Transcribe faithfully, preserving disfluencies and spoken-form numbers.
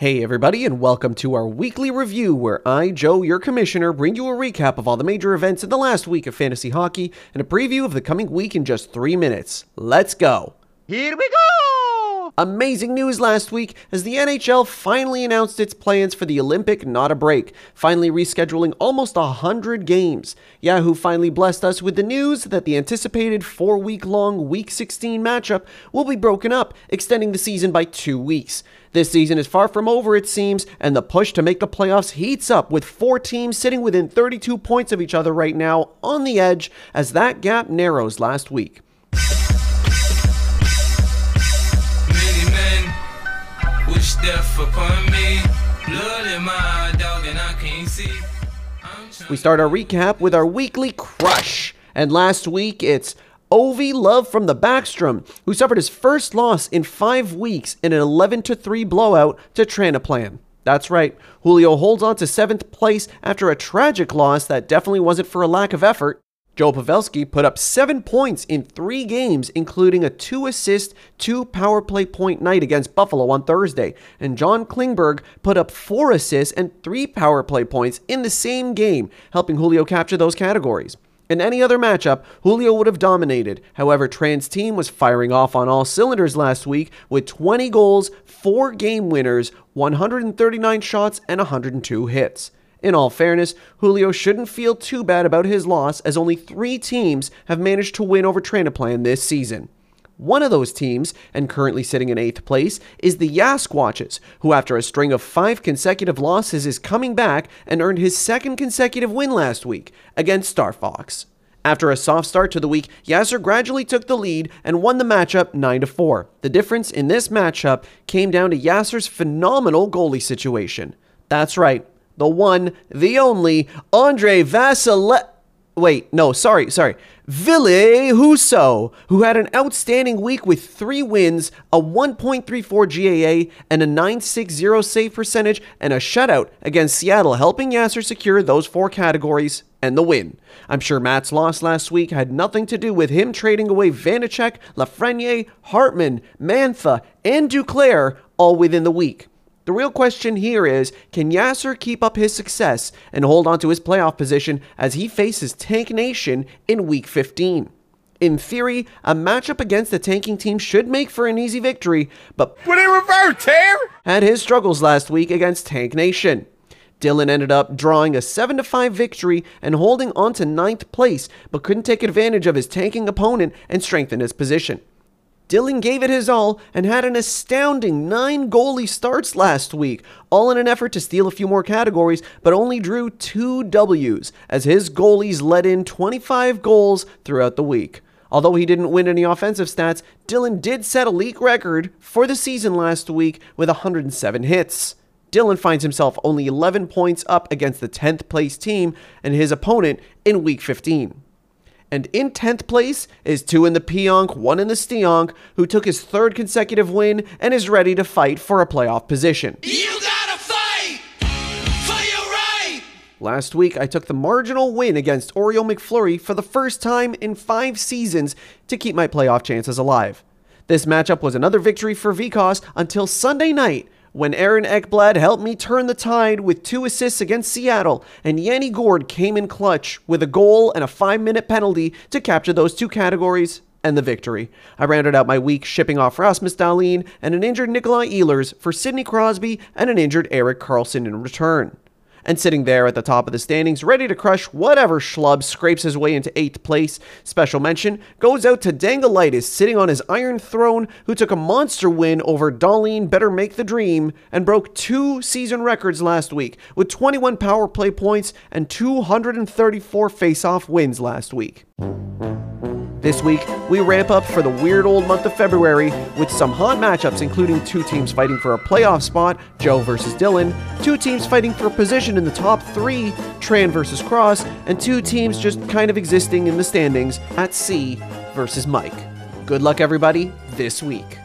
Hey everybody, and welcome to our weekly review where I, Joe, your commissioner, bring you a recap of all the major events in the last week of fantasy hockey and a preview of the coming week in just three minutes. Let's go! Here we go! Amazing news last week as the N H L finally announced its plans for the Olympic Not a Break, finally rescheduling almost one hundred games. Yahoo finally blessed us with the news that the anticipated four-week-long Week sixteen matchup will be broken up, extending the season by two weeks. This season is far from over, it seems, and the push to make the playoffs heats up with four teams sitting within thirty-two points of each other right now on the edge as that gap narrows last week. Many men wish death upon me, blood in my dog and I can't see. We start our recap with our weekly crush, and last week it's Ovi Love from the Backstrom, who suffered his first loss in five weeks in an eleven to three blowout to Tranaplan. That's right, Julio holds on to seventh place after a tragic loss that definitely wasn't for a lack of effort. Joe Pavelski put up seven points in three games, including a two-assist, two-power-play point night against Buffalo on Thursday, and John Klingberg put up four assists and three power-play points in the same game, helping Julio capture those categories. In any other matchup, Julio would have dominated. However, Tran's team was firing off on all cylinders last week with twenty goals, four game winners, one hundred thirty-nine shots, and one hundred two hits. In all fairness, Julio shouldn't feel too bad about his loss as only three teams have managed to win over Tranaplan this season. One of those teams, and currently sitting in eighth place, is the Yasquatches, who after a string of five consecutive losses is coming back and earned his second consecutive win last week against Star Fox. After a soft start to the week, Yasser gradually took the lead and won the matchup nine to four. The difference in this matchup came down to Yasser's phenomenal goalie situation. That's right, the one, the only, Andre Vassile... Wait, no, sorry, sorry. Ville Husso, who had an outstanding week with three wins, a one point three four G A A, and a nine sixty save percentage, and a shutout against Seattle, helping Yasser secure those four categories and the win. I'm sure Matt's loss last week had nothing to do with him trading away Vanacek, Lafreniere, Hartman, Mantha, and Duclair all within the week. The real question here is, can Yasser keep up his success and hold on to his playoff position as he faces Tank Nation in Week fifteen? In theory, a matchup against the tanking team should make for an easy victory, but when it reverts here, had his struggles last week against Tank Nation. Dylan ended up drawing a seven to five victory and holding on to ninth place, but couldn't take advantage of his tanking opponent and strengthen his position. Dylan gave it his all and had an astounding nine goalie starts last week, all in an effort to steal a few more categories, but only drew two W's as his goalies let in twenty-five goals throughout the week. Although he didn't win any offensive stats, Dylan did set a league record for the season last week with one hundred seven hits. Dylan finds himself only eleven points up against the tenth place team and his opponent in Week fifteen. And in tenth place is two in the Pionk, one in the Steonk, who took his third consecutive win and is ready to fight for a playoff position. You gotta fight for your right! Last week, I took the marginal win against Oriel McFlurry for the first time in five seasons to keep my playoff chances alive. This matchup was another victory for Vikos until Sunday night, when Aaron Ekblad helped me turn the tide with two assists against Seattle, and Yanni Gourde came in clutch with a goal and a five-minute penalty to capture those two categories and the victory. I rounded out my week shipping off Rasmus Dahlin and an injured Nikolai Ehlers for Sidney Crosby and an injured Erik Karlsson in return. And sitting there at the top of the standings, ready to crush whatever schlub scrapes his way into eighth place, special mention goes out to Dangelitis sitting on his iron throne, who took a monster win over Darlene Better Make the Dream and broke two season records last week with twenty-one power play points and two hundred thirty-four face-off wins last week. This week, we ramp up for the weird old month of February with some hot matchups, including two teams fighting for a playoff spot, Joe versus Dylan, two teams fighting for a position in the top three, Tran versus Cross, and two teams just kind of existing in the standings at C versus Mike. Good luck, everybody, this week.